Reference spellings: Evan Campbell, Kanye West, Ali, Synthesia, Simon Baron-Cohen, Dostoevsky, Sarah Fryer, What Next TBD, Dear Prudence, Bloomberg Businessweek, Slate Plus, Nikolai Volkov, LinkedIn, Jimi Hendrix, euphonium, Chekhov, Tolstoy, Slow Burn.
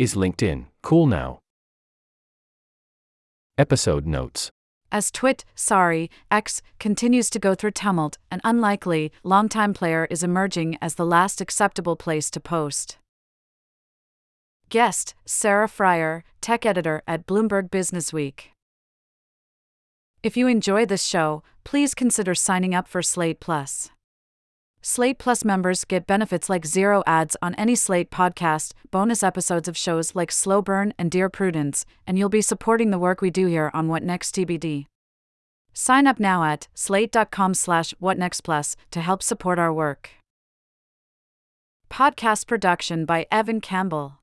Is LinkedIn cool now? Episode notes. As X continues to go through tumult, an unlikely, longtime player is emerging as the last acceptable place to post. Guest, Sarah Fryer, tech editor at Bloomberg Businessweek. If you enjoy this show, please consider signing up for Slate Plus. Slate Plus members get benefits like zero ads on any Slate podcast, bonus episodes of shows like Slow Burn and Dear Prudence, and you'll be supporting the work we do here on What Next TBD. Sign up now at slate.com/whatnextplus to help support our work. Podcast production by Evan Campbell.